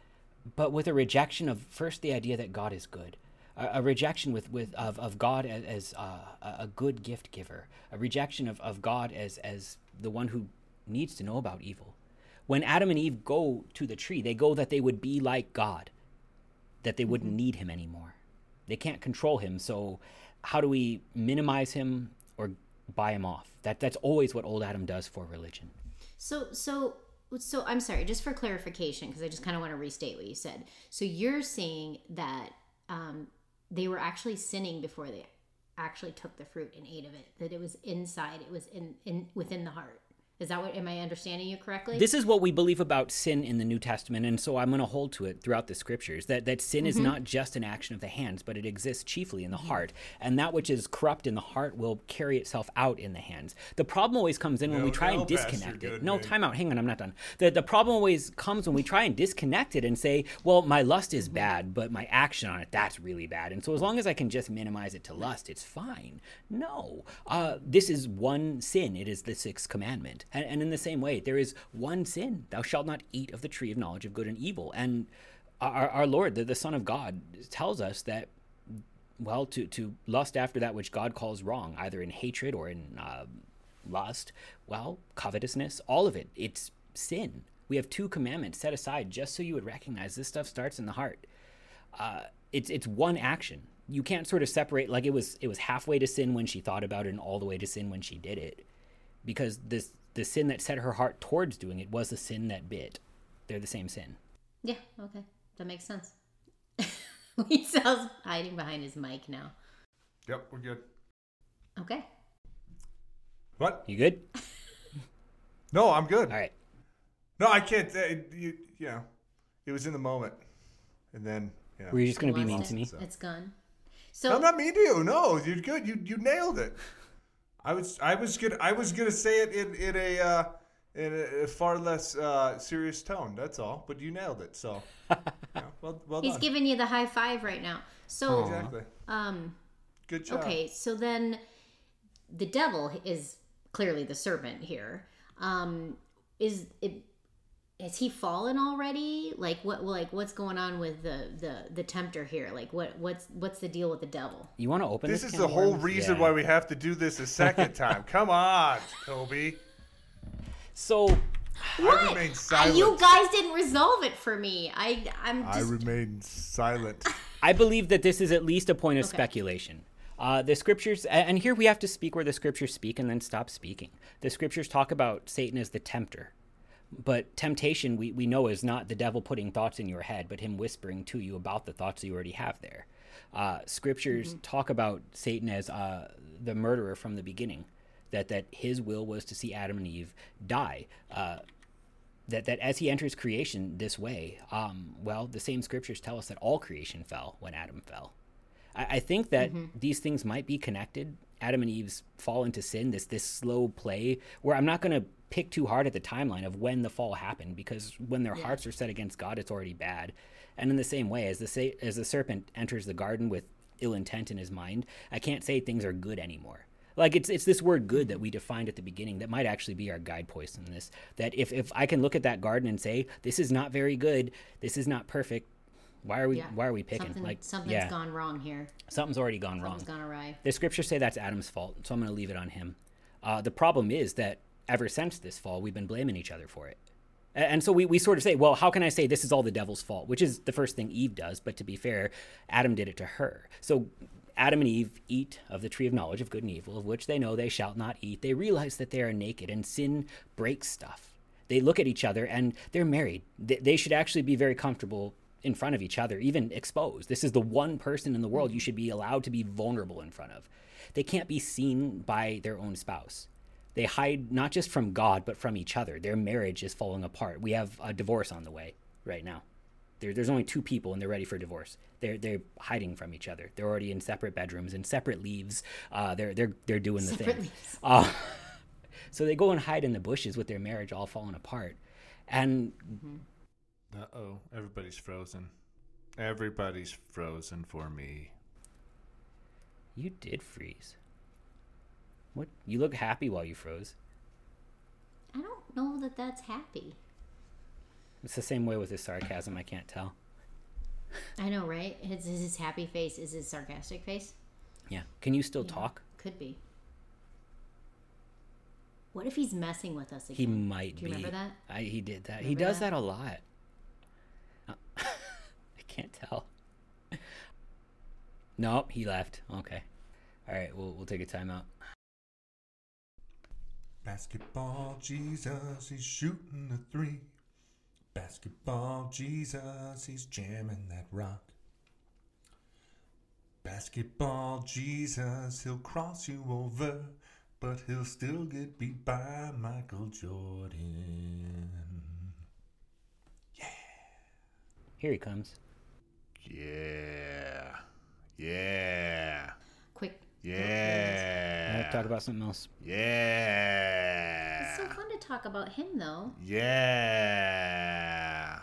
but with a rejection of first the idea that God is good. A rejection of God as a good gift giver. A rejection of God as the one who needs to know about evil. When Adam and Eve go to the tree, they go that they would be like God, that they wouldn't need him anymore. They can't control him, so how do we minimize him or buy him off? That's always what old Adam does for religion. So I'm sorry, just for clarification, because I just kind of want to restate what you said. So you're saying that they were actually sinning before they actually took the fruit and ate of it, that it was inside, it was in within the heart. Is that what, am I understanding you correctly? This is what we believe about sin in the New Testament, and so I'm going to hold to it throughout the scriptures, that sin is not just an action of the hands, but it exists chiefly in the heart, and that which is corrupt in the heart will carry itself out in the hands. The problem always comes in when we try and disconnect it. No, time out. Hang on, I'm not done. The problem always comes when we try and disconnect it and say, well, my lust is bad, but my action on it, that's really bad, and so as long as I can just minimize it to lust, it's fine. No. This is one sin. It is the sixth commandment. And in the same way, there is one sin. Thou shalt not eat of the tree of knowledge of good and evil. And our Lord, the Son of God, tells us that, well, to lust after that which God calls wrong, either in hatred or in lust, well, covetousness, all of it, it's sin. We have 2 commandments set aside just so you would recognize this stuff starts in the heart. It's one action. You can't sort of separate, like it was halfway to sin when she thought about it and all the way to sin when she did it. Because the sin that set her heart towards doing it was the sin that bit. They're the same sin. Yeah, okay. That makes sense. Lietzau's hiding behind his mic now. Yep, we're good. Okay. What? You good? No, I'm good. All right. No, I can't. It was in the moment. And then, Were you just going to be mean to me? So. It's gone. So I'm not mean to you. No, you're good. You nailed it. I was gonna say it in a far less serious tone. That's all. But you nailed it. So well done. He's giving you the high five right now. So exactly. Good job. Okay. So then, the devil is clearly the serpent here. Has he fallen already? Like what? Like what's going on with the tempter here? Like what's the deal with the devil? You want to open this? This is the whole reason why we have to do this a second time. Come on, Toby. So what? I silent. You guys didn't resolve it for me. I remained silent. I believe that this is at least a point of speculation. The scriptures, and here we have to speak where the scriptures speak, and then stop speaking. The scriptures talk about Satan as the tempter. But temptation, we know, is not the devil putting thoughts in your head, but him whispering to you about the thoughts you already have there. Scriptures talk about Satan as the murderer from the beginning, that his will was to see Adam and Eve die. That as he enters creation this way, the same scriptures tell us that all creation fell when Adam fell. I think that these things might be connected. Adam and Eve's fall into sin, this slow play, where I'm not going to pick too hard at the timeline of when the fall happened, because when their hearts are set against God, it's already bad. And in the same way, as the serpent enters the garden with ill intent in his mind, I can't say things are good anymore. Like, it's this word good that we defined at the beginning that might actually be our guidepost in this, that if I can look at that garden and say, this is not very good, this is not perfect, why are we picking? Something's gone wrong here. Something's already gone wrong. Something's gone awry. The scriptures say that's Adam's fault, so I'm going to leave it on him. The problem is that ever since this fall, we've been blaming each other for it. And so we sort of say, well, how can I say this is all the devil's fault? Which is the first thing Eve does, but to be fair, Adam did it to her. So Adam and Eve eat of the tree of knowledge of good and evil, of which they know they shall not eat. They realize that they are naked, and sin breaks stuff. They look at each other, and they're married. They should actually be very comfortable in front of each other, even exposed. This is the one person in the world you should be allowed to be vulnerable in front of. They can't be seen by their own spouse. They hide not just from God, but from each other. Their marriage is falling apart. We have a divorce on the way right now. There's only two people, and they're ready for divorce. They're hiding from each other. They're already in separate bedrooms and separate leaves. They're doing the separate thing. So they go and hide in the bushes with their marriage all falling apart. And uh-oh, everybody's frozen. Everybody's frozen for me. You did freeze. What? You look happy while you froze. I don't know that that's happy. It's the same way with his sarcasm. I can't tell. I know, right? Is his happy face? Is his sarcastic face? Yeah. Can you still talk? Could be. What if he's messing with us again? He might be. Do you remember that? He did that. He does that a lot. I can't tell. Nope, he left. Okay. All right, we'll take a timeout. Basketball Jesus, he's shooting a three. Basketball Jesus, he's jamming that rock. Basketball Jesus, he'll cross you over, but he'll still get beat by Michael Jordan. Yeah. Here he comes. Yeah. Yeah. Quick. Yeah. I have to talk about something else. Yeah. It's so fun to talk about him, though. Yeah.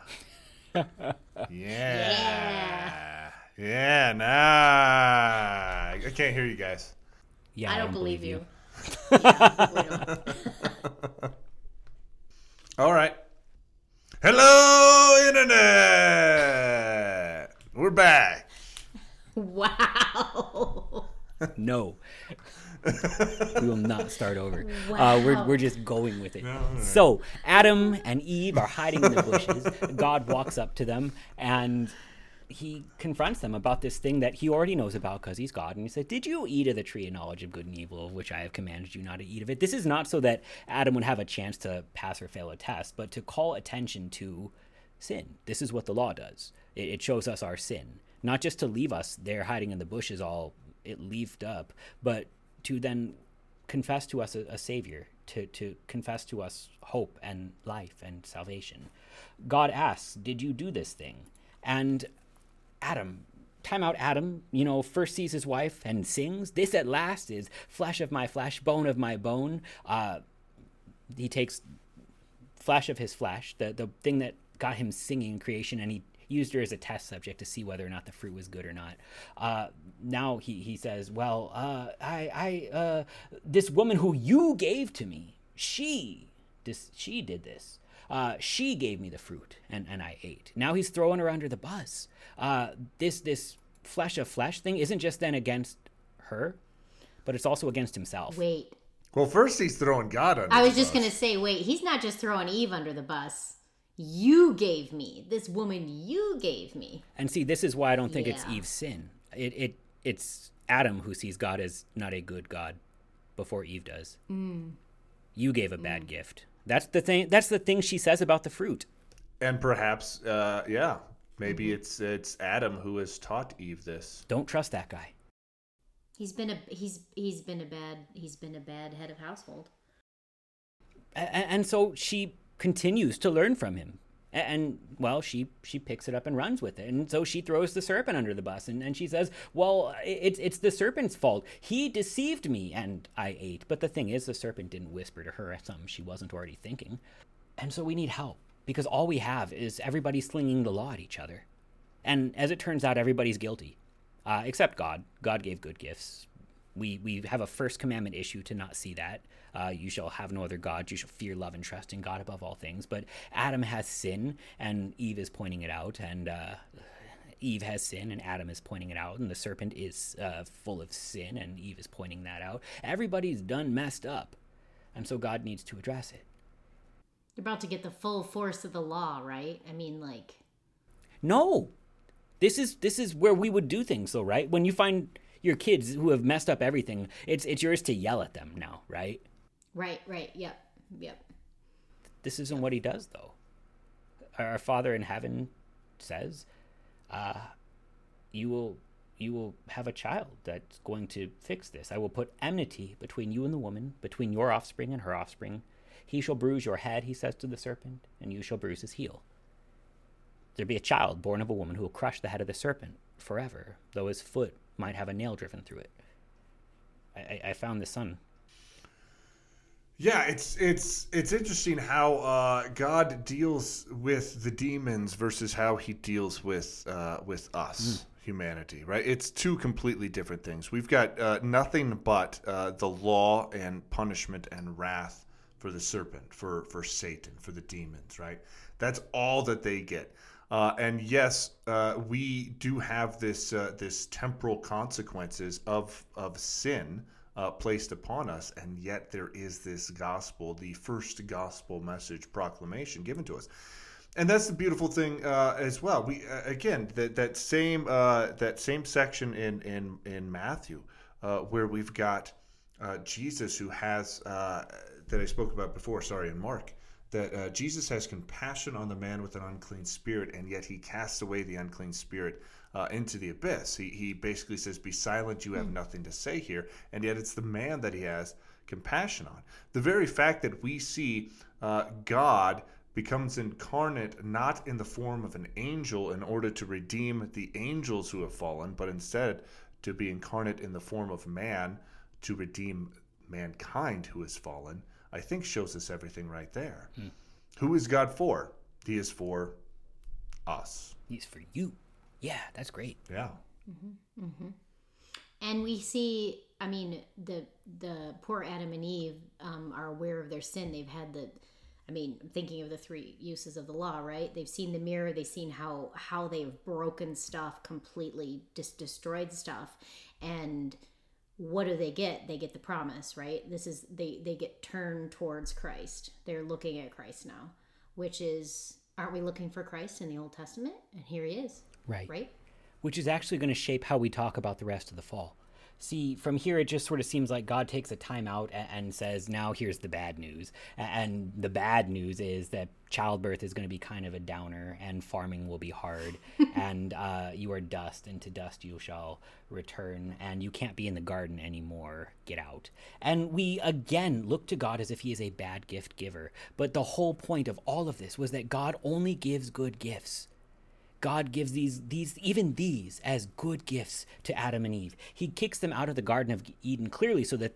Yeah. Yeah. Yeah. Nah. I can't hear you guys. Yeah. I don't believe you. Yeah, we don't. All right. Hello, Internet. We're back. Wow. No, we will not start over. Wow. We're just going with it. No. So Adam and Eve are hiding in the bushes. God walks up to them and he confronts them about this thing that he already knows about because he's God. And he says, did you eat of the tree of knowledge of good and evil, of which I have commanded you not to eat of it? This is not so that Adam would have a chance to pass or fail a test, but to call attention to sin. This is what the law does. It shows us our sin, not just to leave us there hiding in the bushes all it leafed up, but to then confess to us a savior, to confess to us hope and life and salvation. God asks, did you do this thing? And Adam, time out Adam, first sees his wife and sings, this at last is flesh of my flesh, bone of my bone. He takes flesh of his flesh, the thing that got him singing creation, and he used her as a test subject to see whether or not the fruit was good or not. Now he says, well, I this woman who you gave to me, she did this. She gave me the fruit and I ate. Now he's throwing her under the bus. This flesh of flesh thing isn't just then against her, but it's also against himself. Wait. Well, first he's throwing God under the bus. I was just going to say, wait, he's not just throwing Eve under the bus. You gave me this woman. You gave me. And see, this is why I don't think it's Eve's sin. It's Adam who sees God as not a good God before Eve does. Mm. You gave a bad gift. That's the thing. That's the thing she says about the fruit. And perhaps, maybe it's Adam who has taught Eve this. Don't trust that guy. He's been a bad head of household. And so she continues to learn from him. And well, she picks it up and runs with it. And so she throws the serpent under the bus, and she says, well, it's the serpent's fault. He deceived me and I ate. But the thing is, the serpent didn't whisper to her something she wasn't already thinking. And so we need help, because all we have is everybody slinging the law at each other. And as it turns out, everybody's guilty, except God. God gave good gifts. We have a first commandment issue to not see that. You shall have no other gods. You shall fear, love, and trust in God above all things. But Adam has sin, and Eve is pointing it out. And Eve has sin, and Adam is pointing it out. And the serpent is full of sin, and Eve is pointing that out. Everybody's done messed up. And so God needs to address it. You're about to get the full force of the law, right? I mean, like... No! This is where we would do things, though, right? When you find... your kids who have messed up everything, it's yours to yell at them now, right? Right, yep. This isn't what he does, though. Our Father in heaven says, you will have a child that's going to fix this. I will put enmity between you and the woman, between your offspring and her offspring. He shall bruise your head, he says to the serpent, and you shall bruise his heel. There'll be a child born of a woman who will crush the head of the serpent forever, though his foot might have a nail driven through it. I found this son. Yeah, it's interesting how God deals with the demons versus how he deals with us, humanity, right? It's two completely different things. We've got nothing but the law and punishment and wrath for the serpent, for Satan, for the demons, right? That's all that they get. And yes, we do have this temporal consequences of sin placed upon us, and yet there is this gospel, the first gospel message proclamation given to us, and that's the beautiful thing as well. We again that same section in Matthew where we've got Jesus who has that I spoke about before. Sorry, in Mark. That Jesus has compassion on the man with an unclean spirit, and yet he casts away the unclean spirit into the abyss. He basically says, be silent, you have nothing to say here, and yet it's the man that he has compassion on. The very fact that we see God becomes incarnate not in the form of an angel in order to redeem the angels who have fallen, but instead to be incarnate in the form of man to redeem mankind who has fallen, I think shows us everything right there. Mm. Who is God for? He is for us. He's for you. Yeah, that's great. Yeah. Mm-hmm. Mm-hmm. And we see, I mean, the poor Adam and Eve are aware of their sin. They've had I'm thinking of the three uses of the law, right? They've seen the mirror. They've seen how they've broken stuff, completely just destroyed stuff. And what do they get? They get the promise, right? This is they get turned towards Christ. They're looking at Christ now, which is, aren't we looking for Christ in the Old Testament? And here he is. Right. Which is actually going to shape how we talk about the rest of the fall. See, from here, it just sort of seems like God takes a time out and says, now here's the bad news. And the bad news is that childbirth is going to be kind of a downer, and farming will be hard, and you are dust, and to dust you shall return, and you can't be in the garden anymore. Get out. And we again look to God as if he is a bad gift giver. But the whole point of all of this was that God only gives good gifts. God gives these as good gifts to Adam and Eve. He kicks them out of the Garden of Eden clearly so that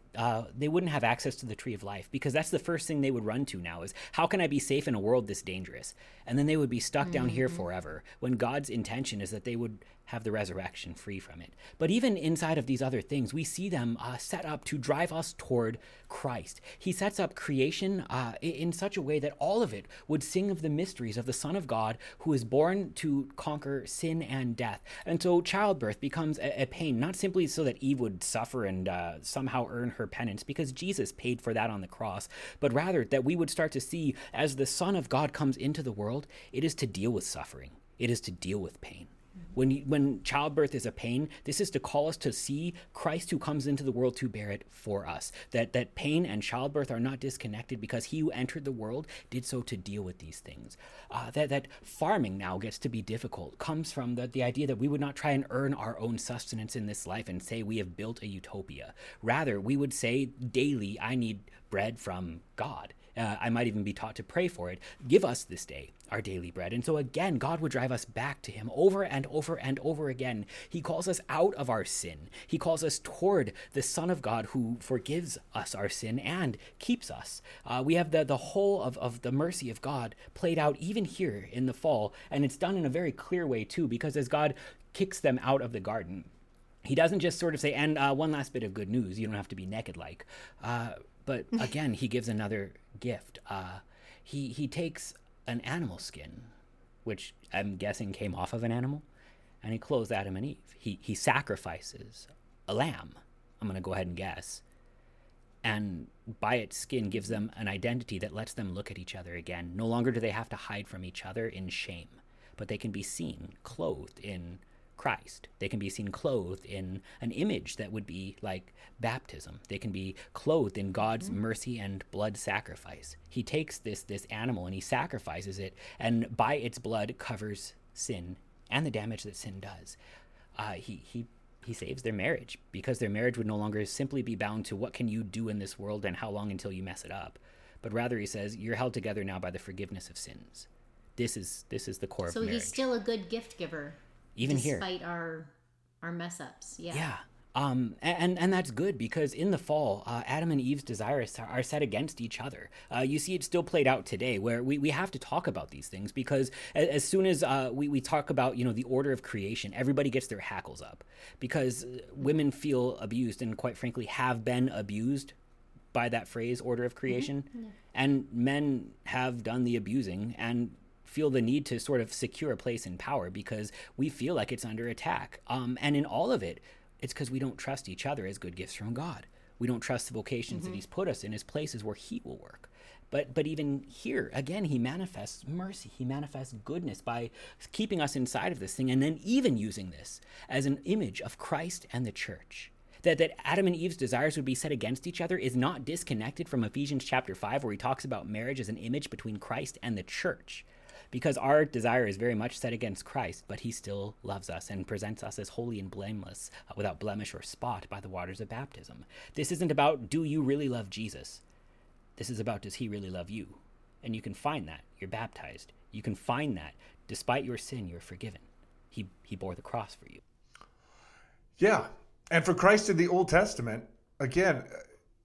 they wouldn't have access to the tree of life, because that's the first thing they would run to now is, how can I be safe in a world this dangerous? And then they would be stuck down here forever, when God's intention is that they would have the resurrection free from it. But even inside of these other things, we see them set up to drive us toward Christ. He sets up creation in such a way that all of it would sing of the mysteries of the Son of God who is born to conquer sin and death. And so childbirth becomes a pain, not simply so that Eve would suffer and somehow earn her penance, because Jesus paid for that on the cross, but rather that we would start to see as the Son of God comes into the world, it is to deal with suffering. It is to deal with pain. When childbirth is a pain, this is to call us to see Christ who comes into the world to bear it for us. That pain and childbirth are not disconnected, because he who entered the world did so to deal with these things. That farming now gets to be difficult comes from the idea that we would not try and earn our own sustenance in this life and say we have built a utopia. Rather, we would say daily, I need bread from God. I might even be taught to pray for it. Give us this day our daily bread. And so again, God would drive us back to him over and over and over again. He calls us out of our sin. He calls us toward the Son of God who forgives us our sin and keeps us. We have the whole of the mercy of God played out even here in the fall. And it's done in a very clear way too, because as God kicks them out of the garden, he doesn't just sort of say, and one last bit of good news, you don't have to be naked like. But again, he gives another gift. He takes an animal skin, which I'm guessing came off of an animal, and he clothes Adam and Eve. He sacrifices a lamb, I'm going to go ahead and guess, and by its skin gives them an identity that lets them look at each other again. No longer do they have to hide from each other in shame, but they can be seen clothed in Christ. They can be seen clothed in an image that would be like baptism. They can be clothed in God's mercy and blood sacrifice. He takes this animal and he sacrifices it, and by its blood covers sin and the damage that sin does. He saves their marriage, because their marriage would no longer simply be bound to what can you do in this world and how long until you mess it up, but rather he says you're held together now by the forgiveness of sins. This is the core of marriage. So he's still a good gift giver. Even despite here, despite our mess ups, yeah. And that's good, because in the fall, Adam and Eve's desires are set against each other. You see it still played out today, where we have to talk about these things, because as soon as we talk about, the order of creation, everybody gets their hackles up, because women feel abused and quite frankly have been abused by that phrase, order of creation, mm-hmm. yeah. and men have done the abusing and feel the need to sort of secure a place in power because we feel like it's under attack. And in all of it, it's because we don't trust each other as good gifts from God. We don't trust the vocations mm-hmm. that he's put us in as places where he will work. But even here, again, he manifests mercy. He manifests goodness by keeping us inside of this thing, and then even using this as an image of Christ and the church. That Adam and Eve's desires would be set against each other is not disconnected from Ephesians chapter 5, where he talks about marriage as an image between Christ and the church. Because our desire is very much set against Christ, but he still loves us and presents us as holy and blameless, without blemish or spot, by the waters of baptism. This isn't about, do you really love Jesus? This is about, does he really love you? And you can find that. You're baptized. You can find that. Despite your sin, you're forgiven. He bore the cross for you. Yeah. And for Christ in the Old Testament, again,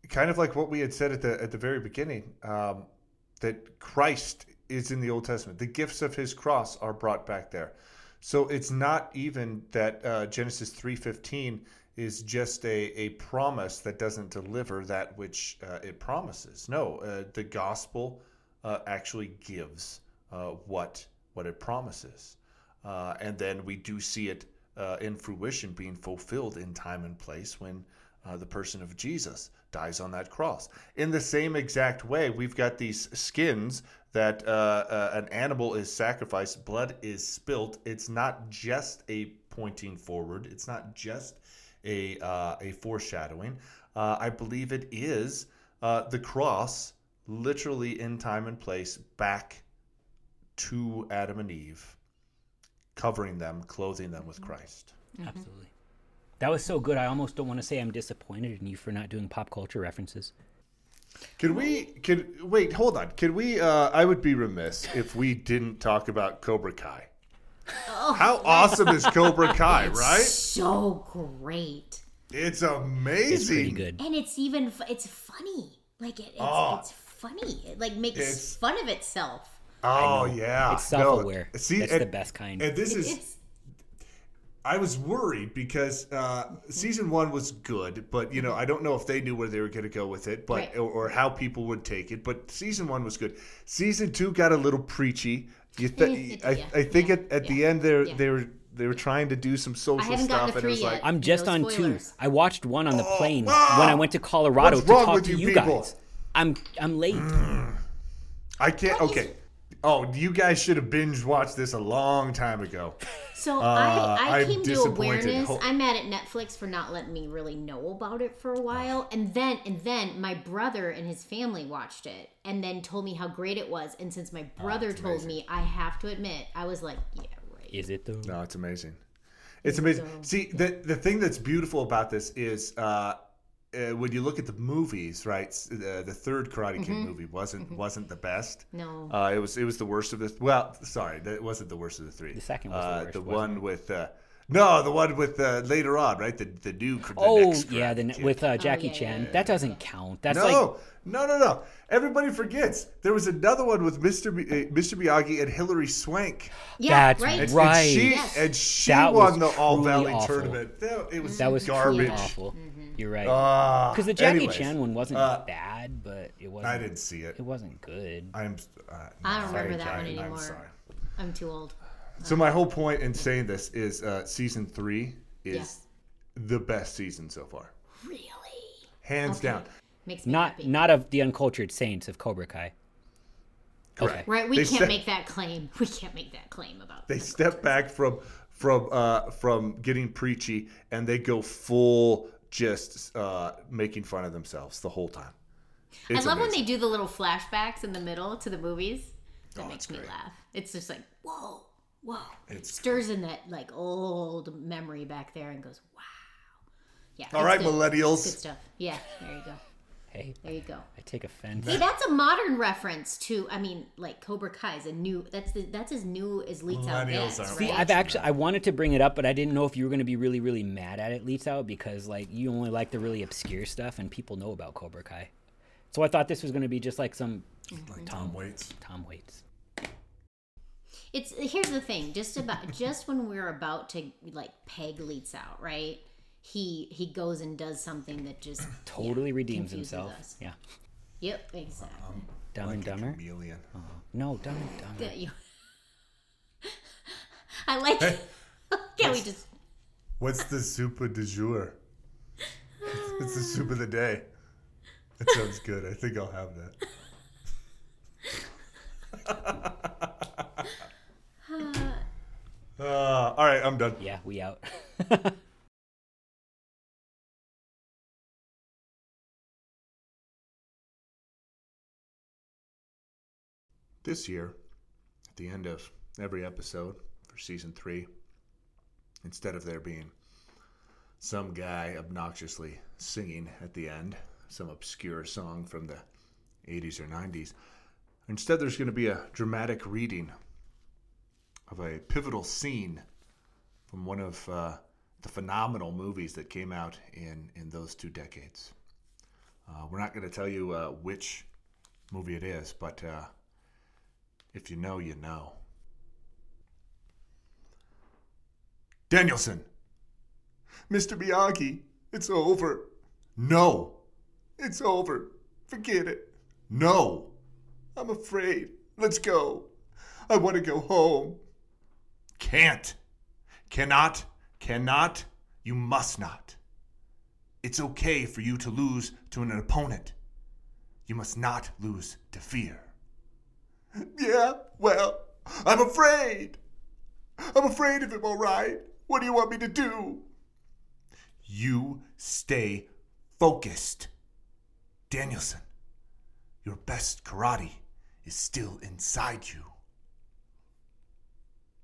kind of like what we had said at the very beginning, that Christ is in the Old Testament. The gifts of his cross are brought back there. So it's not even that Genesis 3:15 is just a promise that doesn't deliver that which it promises. No, the gospel actually gives what it promises. And then we do see it in fruition being fulfilled in time and place when the person of Jesus dies on that cross. In the same exact way, we've got these skins that an animal is sacrificed, blood is spilt. It's not just a pointing forward. It's not just a foreshadowing. I believe it is the cross, literally in time and place, back to Adam and Eve, covering them, clothing them with Christ. Mm-hmm. Absolutely. That was so good. I almost don't want to say I'm disappointed in you for not doing pop culture references. Wait, hold on. Could we, I would be remiss if we didn't talk about Cobra Kai. Oh. How awesome is Cobra Kai, right? So great. It's amazing. It's pretty good. And it's even, it's funny. Like it's funny. It like makes fun of itself. Oh yeah. It's self-aware. No, see, that's the best kind. And this is. I was worried because season one was good, but I don't know if they knew where they were going to go with it, but right. or how people would take it. But season one was good. Season two got a little preachy. I think at the end they were trying to do some social stuff, and it was like I'm just on spoilers. Two. I watched one on the plane when I went to Colorado to talk to you guys. I'm late. I can't. Okay. Oh, you guys should have binge watched this a long time ago. So I came to awareness. I'm mad at Netflix for not letting me really know about it for a while. And then my brother and his family watched it and then told me how great it was. And since my brother told me, I have to admit, I was like, yeah, right. Is it though? No, it's amazing. It's amazing. See, the thing that's beautiful about this is when you look at the movies, right? The third Karate Kid movie wasn't the best. No, it was the worst of the. It wasn't the worst of the three. The second was the worst. The one with the one with later on, right? The new. The next, with Jackie Chan. Yeah. That doesn't count. That's no. Everybody forgets there was another one with Mr. Miyagi and Hilary Swank. Yeah, that's right. And she won the All Valley tournament. That was garbage. Awful. Mm-hmm. You're right. Because the Jackie Chan one wasn't bad, but it wasn't. I didn't see it. It wasn't good. I don't remember that one anymore. I'm sorry. I'm too old. So my whole point in saying this is season 3 is the best season so far. Really? Hands down. Makes me happy. Not of the Uncultured Saints of Cobra Kai. Correct. Okay. Right, we can't make that claim. We can't make that claim about. They step back from getting preachy and they go full just making fun of themselves the whole time. It's I love amazing. When they do the little flashbacks in the middle to the movies. That makes me laugh. It's just like whoa. It stirs in that like old memory back there and goes wow. Yeah. All right, millennials. Good stuff. Yeah. There you go. There you go. I take offense. See, that's a modern reference to. I mean, like Cobra Kai is a new. That's as new as Lietzau is. Right? See, I wanted to bring it up, but I didn't know if you were going to be really, really mad at it, Lietzau, because like you only like the really obscure stuff, and people know about Cobra Kai. So I thought this was going to be just like some Tom Waits. It's here's the thing. Just when we're about to like peg Lietzau, right? He goes and does something that just totally redeems himself. Us. Yeah. Yep. Exactly. Dumb and Dumber. Chameleon. Uh-huh. No, Dumb and Dumber. I like. Hey, can we just? What's the super du jour? It's the soup of the day. That sounds good. I think I'll have that. All right, I'm done. Yeah, we out. This year, at the end of every episode for season 3, instead of there being some guy obnoxiously singing at the end, some obscure song from the 80s or 90s, instead there's going to be a dramatic reading of a pivotal scene from one of the phenomenal movies that came out in those 2 decades. We're not going to tell you which movie it is, but... if you know, you know. Danielson. Mr. Miyagi, it's over. No. It's over. Forget it. No. I'm afraid. Let's go. I want to go home. Can't. Cannot. Cannot. You must not. It's okay for you to lose to an opponent. You must not lose to fear. Yeah, well, I'm afraid. I'm afraid of him, all right. What do you want me to do? You stay focused. Danielson, your best karate is still inside you.